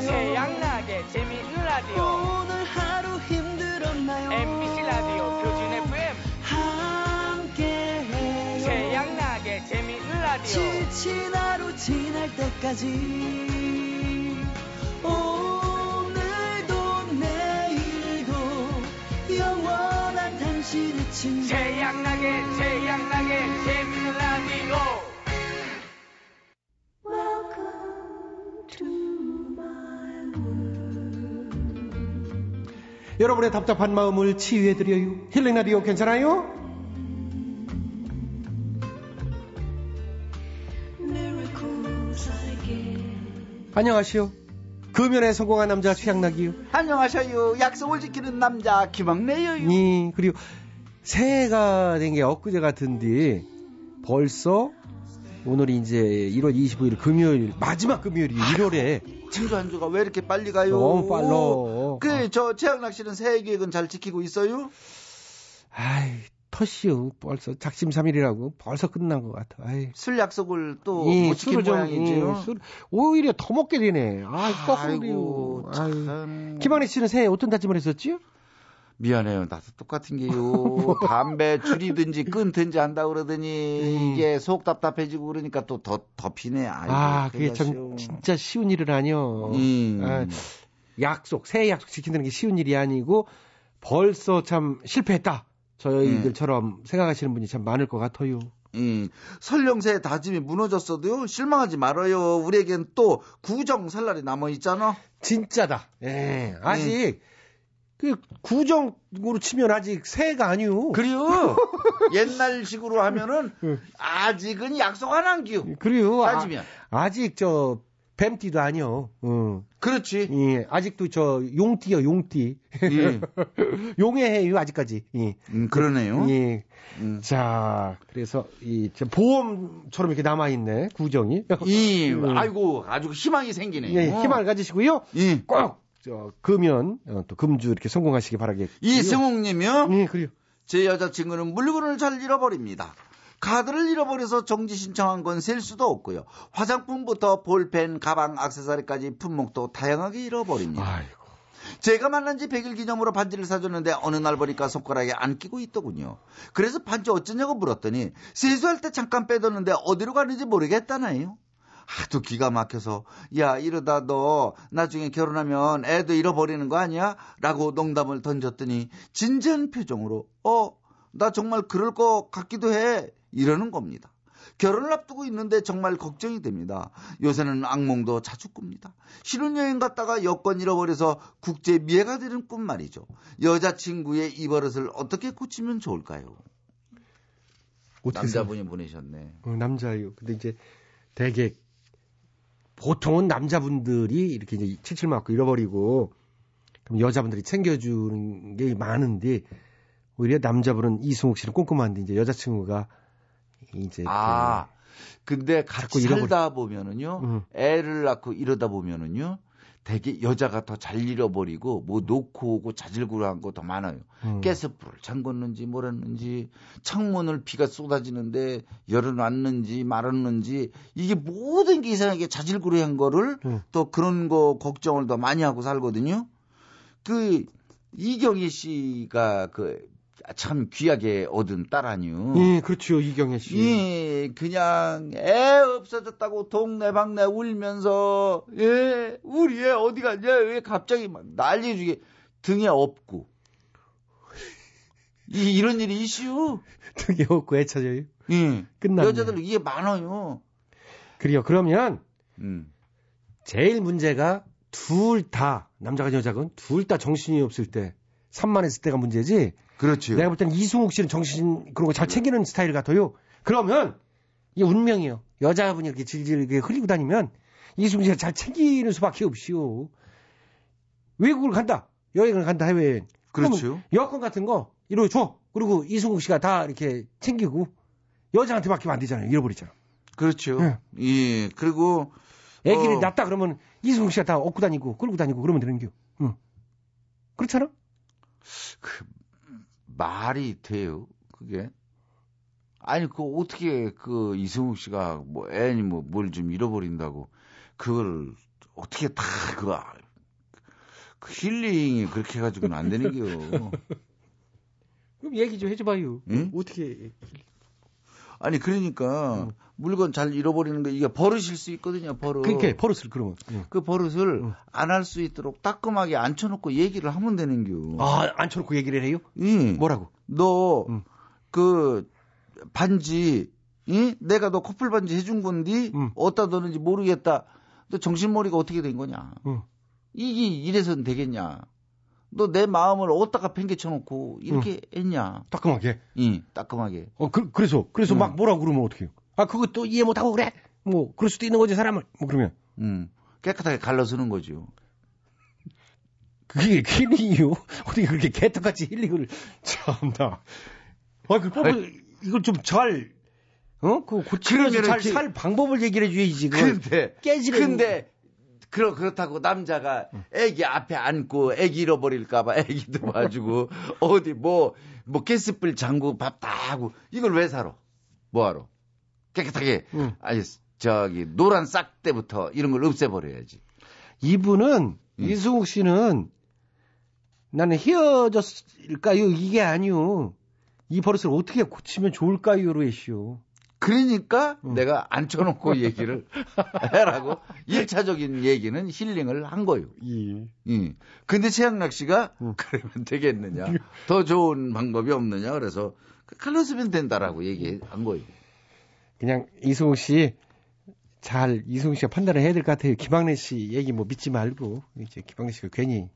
최양락의 재미있는 라디오. 오늘 하루 힘들었나요? 엠비씨 라디오 표준 에프엠 함께해요. 최양락의 재미있는 라디오. 지친 하루 지날 때까지 오늘도 내일도 영원한 당신의 친구 최양락의 최양락의 재미있는 라디오. 여러분의 답답한 마음을 치유해드려요. 힐링 라디오 괜찮아요? 안녕하시오. 금연에 성공한 남자 최양락이요. 안녕하셔요. 약속을 지키는 남자 김학래요. 네, 그리고 새해가 된 게 엊그제 같은데 벌써 오늘이 이제 일월 이십오일 금요일, 마지막 금요일이에요. 일월에. 한 주 한 주가 왜 이렇게 빨리 가요? 너무 빨라. 그 저 최양락 씨는 새해 계획은 잘 지키고 있어요? 아이 터시요. 벌써 작심삼일이라고 벌써 끝난 것 같아. 아이. 술 약속을 또 못 예, 지킨 모양이지요. 예, 오히려 더 먹게 되네. 아이 꺾으려. 참... 김학래 씨는 새해 어떤 다짐을 했었지요? 미안해요. 나도 똑같은 게요. 담배 줄이든지 끊든지 한다 그러더니 이게 속 답답해지고 그러니까 또 더 덮이네. 아이고, 아, 그게 참 진짜 쉬운 일은 아니요. 음. 아, 약속, 새해 약속 지킨다는 게 쉬운 일이 아니고 벌써 참 실패했다. 저희들처럼 음. 생각하시는 분이 참 많을 것 같아요. 음. 설령 새해 다짐이 무너졌어도요, 실망하지 말아요. 우리에겐 또 구정 설날이 남아 있잖아. 진짜다. 예. 아직. 음. 그 구정으로 치면 아직 새해가 아니오. 그래요. 옛날식으로 하면은 아직은 약속 안 한기요. 그래요. 따지면 아, 아직 저 뱀띠도 아니요. 어. 그렇지. 예, 아직도 저 용띠요, 용띠. 예. 용해해요 아직까지. 예. 음, 그러네요. 예. 음. 자, 그래서 이 보험처럼 이렇게 남아 있네 구정이. 이, 음. 아이고 아주 희망이 생기네. 예, 희망을 가지시고요. 예. 꼭. 저 금연 어, 또 금주 이렇게 성공하시기 바라겠고요. 이승옥님이요. 네, 그래요. 제 여자친구는 물건을 잘 잃어버립니다. 카드를 잃어버려서 정지 신청한 건 셀 수도 없고요. 화장품부터 볼펜, 가방, 액세서리까지 품목도 다양하게 잃어버립니다. 아이고. 제가 만난 지 백일 기념으로 반지를 사줬는데 어느 날 보니까 손가락에 안 끼고 있더군요. 그래서 반지 어쩌냐고 물었더니 세수할 때 잠깐 빼뒀는데 어디로 가는지 모르겠다나요. 하도 기가 막혀서 야 이러다 너 나중에 결혼하면 애도 잃어버리는 거 아니야? 라고 농담을 던졌더니 진지한 표정으로 어? 나 정말 그럴 것 같기도 해 이러는 겁니다. 결혼을 앞두고 있는데 정말 걱정이 됩니다. 요새는 악몽도 자주 꿉니다. 신혼여행 갔다가 여권 잃어버려서 국제 미애가 되는 꿈 말이죠. 여자친구의 이 버릇을 어떻게 고치면 좋을까요? 남자분이 보내셨네. 어, 남자요. 근데 이제 되게 보통은 남자분들이 이렇게 이제 칠칠 맞고 잃어버리고 그럼 여자분들이 챙겨주는 게 많은데 오히려 남자분은 이승욱 씨는 꼼꼼한데 이제 여자친구가 이제 아 그, 근데 같이 살다 잃어버리... 보면은요 음. 애를 낳고 이러다 보면은요 되게 여자가 더 잘 잃어버리고 뭐 놓고 오고 자질구레한 거 더 많아요. 음. 깨서 불을 잠궜는지 몰았는지 창문을 비가 쏟아지는데 열어놨는지 말았는지 이게 모든 게 이상하게 자질구레한 거를 음. 또 그런 거 걱정을 더 많이 하고 살거든요. 그 이경희 씨가 그 참 귀하게 얻은 딸 아니요. 예, 그렇죠. 이경혜 씨. 예, 그냥 애 없어졌다고 동네방네 울면서 예, 우리 애 어디 갔냐? 왜 갑자기 막 난리지게 등에 업고 이, 이런 일이 이슈. 등에 업고 애쳐져요. 예, 끝났네. 여자들 이게 많아요. 그래요. 그러면 음. 제일 문제가 둘 다 남자가 여자건 둘 다 정신이 없을 때 산만했을 때가 문제지. 그렇죠. 내가 볼 때는 이승욱 씨는 정신 그런 거 잘 챙기는 스타일 같아요. 그러면 이게 운명이에요. 여자분이 이렇게 질질 이렇게 흘리고 다니면 이승욱 씨가 잘 챙기는 수밖에 없이요. 외국을 간다. 여행을 간다. 해외여행. 그렇죠. 여권 같은 거 이러고 줘. 그리고 이승욱 씨가 다 이렇게 챙기고 여자한테 맡기면 안 되잖아요. 잃어버리잖아. 그렇죠. 네. 예. 그리고 애기를 어... 낳았다 그러면 이승욱 씨가 다 업고 다니고 끌고 다니고 그러면 되는 겨. 응. 그렇잖아. 그 말이 돼요 그게? 아니 그 어떻게 그 이승욱 씨가 뭐 애니 뭐 뭘 좀 잃어버린다고 그걸 어떻게 다 그 그 힐링이 그렇게 해가지고는 안 되는 게요. 그럼 얘기 좀 해줘봐요. 응? 어떻게? 아니 그러니까 응. 물건 잘 잃어버리는 게 이게 버릇일 수 있거든요. 버릇. 그러니까 버릇을 그러면 응. 그 버릇을 응. 안 할 수 있도록 따끔하게 앉혀놓고 얘기를 하면 되는 겨. 아 앉혀놓고 얘기를 해요? 응. 뭐라고? 너 그 응. 반지, 응? 내가 너 커플 반지 해준 건데 응. 어디다 넣는지 모르겠다. 너 정신머리가 어떻게 된 거냐? 응. 이게 이래서는 되겠냐? 너 내 마음을 어디다가 팽개쳐놓고 이렇게 응. 했냐? 따끔하게. 응, 따끔하게. 어, 그, 그래서 그래서 응. 막 뭐라고 그러면 어떡해요? 아, 그거 또 이해 못하고 그래? 뭐 그럴 수도 있는 거지 사람을. 뭐 그러면. 음, 깨끗하게 갈라서는 거죠. 그게 힐링이요? 어떻게 그렇게 개떡같이 힐링을 참나. 아, 그 이걸 좀 잘 어? 그 고치면서 잘 살 방법을 얘기를 해줘야지. 근데 깨지는. 근데. 그러, 그렇다고 남자가 애기 앞에 앉고 애기 잃어버릴까봐 애기도 봐주고 어디 뭐, 뭐 가스불 잠그고 밥 다 하고 이걸 왜 사러? 뭐하러? 깨끗하게, 응. 아니, 저기, 노란 싹대부터 이런 걸 없애버려야지. 이분은, 응. 이승욱 씨는 나는 헤어졌을까요? 이게 아니요. 이 버릇을 어떻게 고치면 좋을까요?로 했시오. 그러니까 응. 내가 앉혀놓고 얘기를 해라고 일차적인 얘기는 힐링을 한 거예요. 예. 예. 근데 최양락 씨가 응. 그러면 되겠느냐, 더 좋은 방법이 없느냐 그래서 칼로 쓰면 된다라고 얘기한 거예요. 그냥 이승욱 씨 잘 이승욱 씨가 판단을 해야 될 것 같아요. 김학래 씨 얘기 뭐 믿지 말고 이제 김학래 씨가 괜히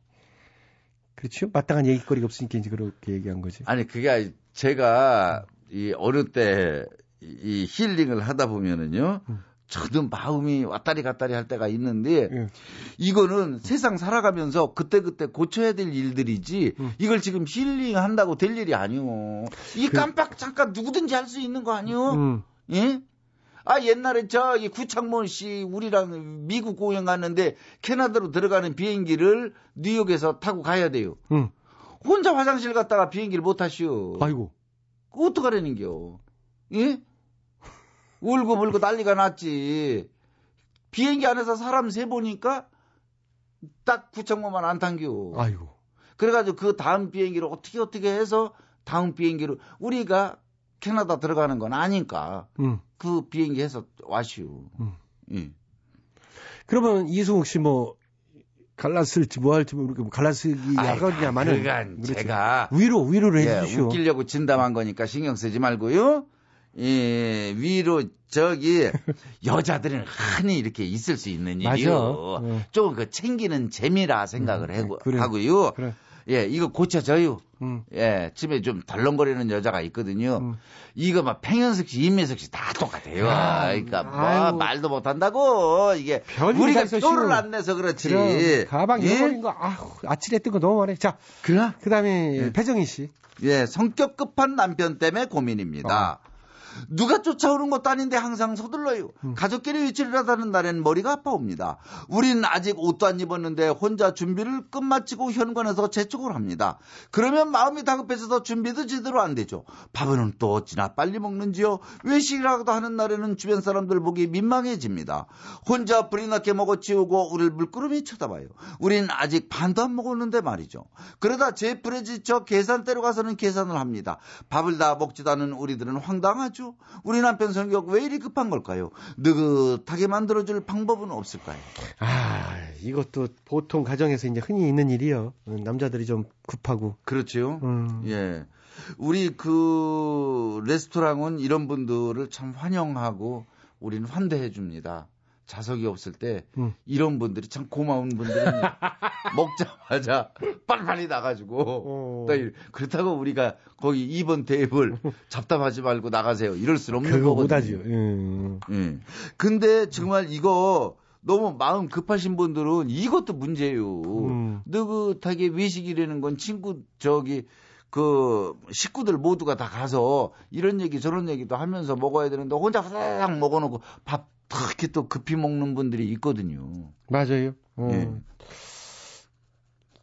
그렇죠? 마땅한 얘기거리가 없으니까 이제 그렇게 얘기한 거지. 아니 그게 제가 이 어느 때 이 힐링을 하다 보면은요, 음. 저도 마음이 왔다리 갔다리 할 때가 있는데, 음. 이거는 세상 살아가면서 그때그때 고쳐야 될 일들이지, 음. 이걸 지금 힐링한다고 될 일이 아니오. 이게 그... 깜빡 잠깐 누구든지 할 수 있는 거 아니오? 음. 예? 아, 옛날에 저기 구창모 씨 우리랑 미국 공연 갔는데, 캐나다로 들어가는 비행기를 뉴욕에서 타고 가야 돼요. 음. 혼자 화장실 갔다가 비행기를 못 타시오. 아이고. 어떡하라는겨. 예? 울고 불고 난리가 났지. 비행기 안에서 사람 세보니까 딱 구창모만 안 탄겨. 아이고. 그래가지고 그 다음 비행기로 어떻게 어떻게 해서 다음 비행기로 우리가 캐나다 들어가는 건 아니까 음. 그 비행기 해서 와시오. 음. 예. 그러면 이승욱 씨 뭐 갈라쓸지 뭐 할지 모르겠고 갈라쓰기 약간이냐마는 그간 제가 위로 위로를 예, 해주시오. 웃기려고 진담한 거니까 신경 쓰지 말고요. 예, 위로 저기 여자들은 흔히 이렇게 있을 수 있는 일이요. 예. 조금 그 챙기는 재미라 생각을 음, 하고, 그래, 하고요. 그래. 예, 이거 고쳐져요. 음. 예, 집에 좀 덜렁거리는 여자가 있거든요. 음. 이거 막 팽현석 씨, 임민석 씨 다 똑같아요. 아, 그러니까 뭐 말도 못한다고 이게 우리가 뼈를 안 내서 그렇지. 그럼, 가방 잃어버린 예? 거, 아, 아찔했던 거 너무 많네. 자, 그래? 그다음에 예. 배정희 씨. 예, 성격 급한 남편 때문에 고민입니다. 어. 누가 쫓아오는 것도 아닌데 항상 서둘러요. 음. 가족끼리 외출을 하다는 날에는 머리가 아파옵니다. 우린 아직 옷도 안 입었는데 혼자 준비를 끝마치고 현관에서 재촉을 합니다. 그러면 마음이 다급해져서 준비도 제대로 안 되죠. 밥은 또 어찌나 빨리 먹는지요. 외식이라도 하는 날에는 주변 사람들 보기 민망해집니다. 혼자 불이 나게 먹어치우고 우릴 물끄러미 쳐다봐요. 우린 아직 반도 안 먹었는데 말이죠. 그러다 제 불에 지쳐 계산대로 가서는 계산을 합니다. 밥을 다 먹지도 않은 우리들은 황당하죠. 우리 남편 성격 왜 이리 급한 걸까요? 느긋하게 만들어줄 방법은 없을까요? 아, 이것도 보통 가정에서 이제 흔히 있는 일이요. 남자들이 좀 급하고. 그렇죠. 음. 예, 우리 그 레스토랑은 이런 분들을 참 환영하고 우리는 환대해 줍니다. 자석이 없을 때 음. 이런 분들이 참 고마운 분들은 먹자마자 빨리빨리 나가지고 그렇다고 우리가 거기 이 번 테이블 잡담하지 말고 나가세요 이럴 수는 없는 거거든요. 음. 음. 근데 정말 이거 너무 마음 급하신 분들은 이것도 문제예요. 음. 느긋하게 외식이라는 건 친구 저기 그 식구들 모두가 다 가서 이런 얘기 저런 얘기도 하면서 먹어야 되는데 혼자 화사삭 먹어놓고 밥 그렇게 또 급히 먹는 분들이 있거든요. 맞아요. 어. 예.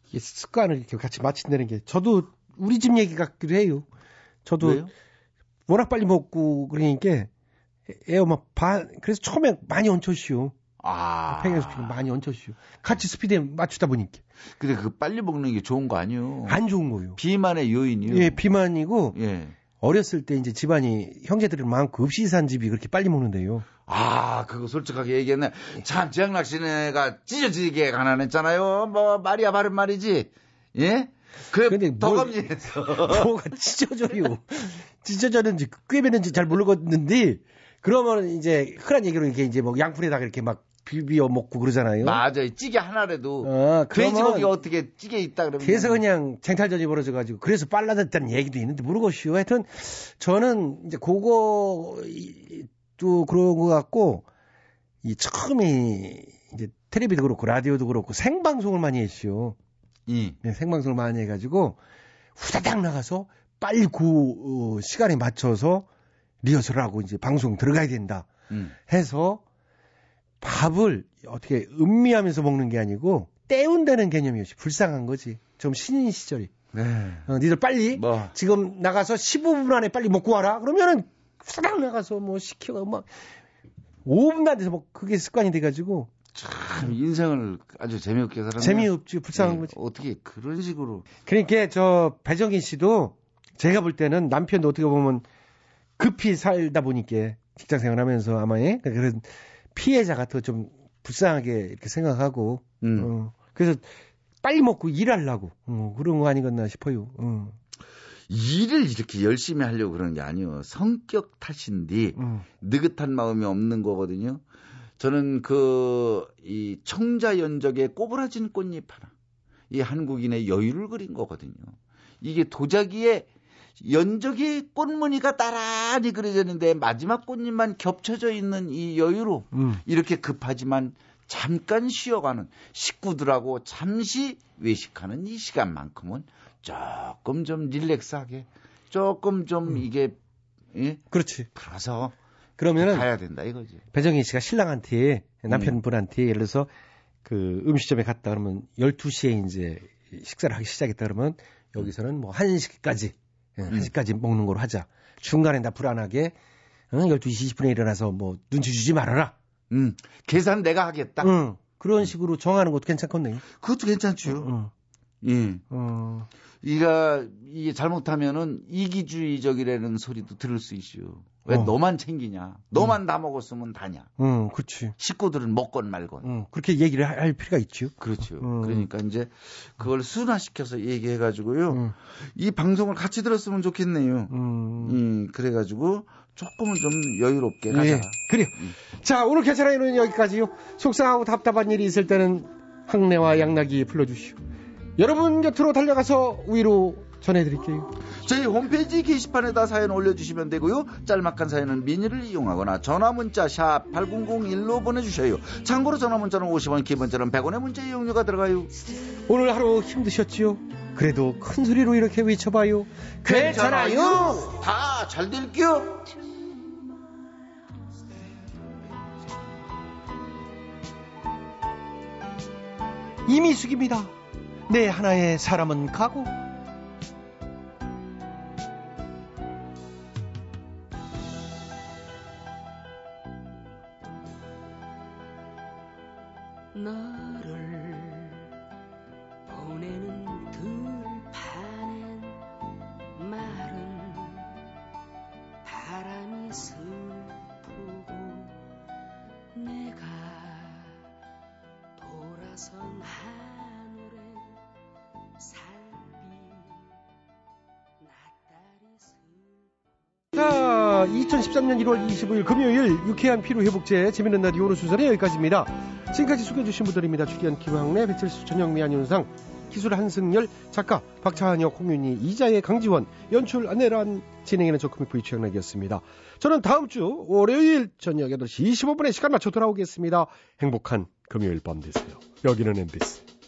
이게 습관을 이렇게 같이 맞춘다는 게 저도 우리 집 얘기 같기도 해요. 저도 왜요? 워낙 빨리 먹고 그러니까 애 엄마 반 그래서 처음에 많이 얹혀시오. 아. 팽현수피는 많이 얹혀시오. 같이 스피드에 맞추다 보니까. 근데 그 빨리 먹는 게 좋은 거 아니요? 안 좋은 거요. 비만의 요인이요. 예, 비만이고. 예. 어렸을 때 이제 집안이 형제들이 많고 없이 산 집이 그렇게 빨리 먹는데요. 아, 그거 솔직하게 얘기했네. 참, 최양락 씨네가 찢어지게 가난했잖아요. 뭐, 말이야, 바른 말이지. 예? 그래, 더검진했어. 뭐가 찢어져요. 찢어졌는지, 꿰매는지 잘 모르겠는데, 그러면 이제, 흔한 얘기로 이렇게 이제 뭐 양푼에다가 이렇게 막 비벼 먹고 그러잖아요. 맞아요. 찌개 하나라도. 아, 돼지고기가 어떻게 찌개 있다 그러면. 그래서 그냥 쟁탈전이 벌어져가지고 그래서 빨라졌다는 얘기도 있는데 모르겠어요. 하여튼 저는 이제 그거도 그런 것 같고 이 처음에 이제 텔레비도 그렇고 라디오도 그렇고 생방송을 많이 했죠. 예. 네, 생방송을 많이 해가지고 후다닥 나가서 빨리 그 어, 시간에 맞춰서 리허설하고 이제 방송 들어가야 된다 음. 해서 밥을 어떻게 음미하면서 먹는 게 아니고 때운다는 개념이었지. 불쌍한 거지. 좀 신인 시절이. 네. 어, 니들 빨리 뭐. 지금 나가서 십오 분 안에 빨리 먹고 와라. 그러면은 후다닥 나가서 뭐 시키고 막 오 분 안 돼서 뭐 그게 습관이 돼가지고 참 인생을 아주 재미없게 살았네. 재미없지. 불쌍한 네. 거지. 어떻게 그런 식으로. 그러니까 저 배정희 씨도 제가 볼 때는 남편도 어떻게 보면 급히 살다 보니까 직장생활하면서 아마 예? 그런. 피해자 같은 좀 불쌍하게 이렇게 생각하고 음. 어, 그래서 빨리 먹고 일하려고 어, 그런 거 아니겠나 싶어요. 어. 일을 이렇게 열심히 하려고 그러는 게 아니에요. 성격 탓인데 음. 느긋한 마음이 없는 거거든요. 저는 그 이 청자 연적에 꼬부라진 꽃잎 하나 이 한국인의 여유를 그린 거거든요. 이게 도자기에 연적이 꽃무늬가 따라니 그려졌는데 마지막 꽃잎만 겹쳐져 있는 이 여유로 음. 이렇게 급하지만 잠깐 쉬어가는 식구들하고 잠시 외식하는 이 시간만큼은 조금 좀 릴렉스하게 조금 좀 음. 이게 예? 그렇지 풀어서 그러면은 가야 된다 이거지. 배정희 씨가 신랑한테 남편분한테 음. 예를 들어서 그 음식점에 갔다 그러면 열두 시에 이제 식사를 하기 시작했다 그러면 여기서는 뭐 한 시까지 한 시까지 음. 먹는 걸로 하자. 중간에 나 불안하게 어? 열두 시 이십 분에 일어나서 뭐 눈치 주지 말아라. 음. 계산 내가 하겠다. 응. 그런 음. 식으로 정하는 것도 괜찮겠네요. 그것도 괜찮죠. 어, 어. 예. 어. 이가 이게 잘못하면은 이기주의적이라는 소리도 들을 수 있죠. 왜 어. 너만 챙기냐? 너만 음. 다 먹었으면 다냐? 음, 그렇지. 식구들은 먹건 말건. 음, 그렇게 얘기를 할 필요가 있지요. 그렇죠. 음. 그러니까 이제 그걸 순화시켜서 얘기해가지고요. 음. 이 방송을 같이 들었으면 좋겠네요. 음, 음 그래가지고 조금은 좀 여유롭게 가자. 예, 그래요. 음. 자, 오늘 캐처라이는 여기까지요. 속상하고 답답한 일이 있을 때는 항내와 양락이 불러주시오. 여러분 곁으로 달려가서 위로 전해드릴게요. 저희 홈페이지 게시판에다 사연 올려주시면 되고요. 짤막한 사연은 미니를 이용하거나 전화문자 샵 팔공공일로 보내주셔요. 참고로 전화문자는 오십 원, 기본자는 백 원의 문자 이용료가 들어가요. 오늘 하루 힘드셨지요? 그래도 큰 소리로 이렇게 외쳐봐요. 괜찮아요. 괜찮아요. 다 잘 될게요. 이미숙입니다. 내 하나의 사람은 가고. 너를 보내는 들판엔 마른 바람이 슬프고 내가 돌아선 하늘엔 살빈 낯달이 슬프고. 자, 이천십삼년 일월 이십오일 금요일 유쾌한 피로회복제 재밌는 라디오 오늘 순서는 여기까지입니다. 지금까지 소개해주신 분들입니다. 출연 김황래, 배철수, 전영미, 안윤상, 기술 한승열, 작가 박차한혁, 홍윤이, 이자혜, 강지원, 연출 안내란, 진행에는 저코믹부의 최양락이었습니다. 저는 다음 주 월요일 저녁 여덟 시 이십오 분에 시간 맞춰 돌아오겠습니다. 행복한 금요일 밤 되세요. 여기는 엠비씨.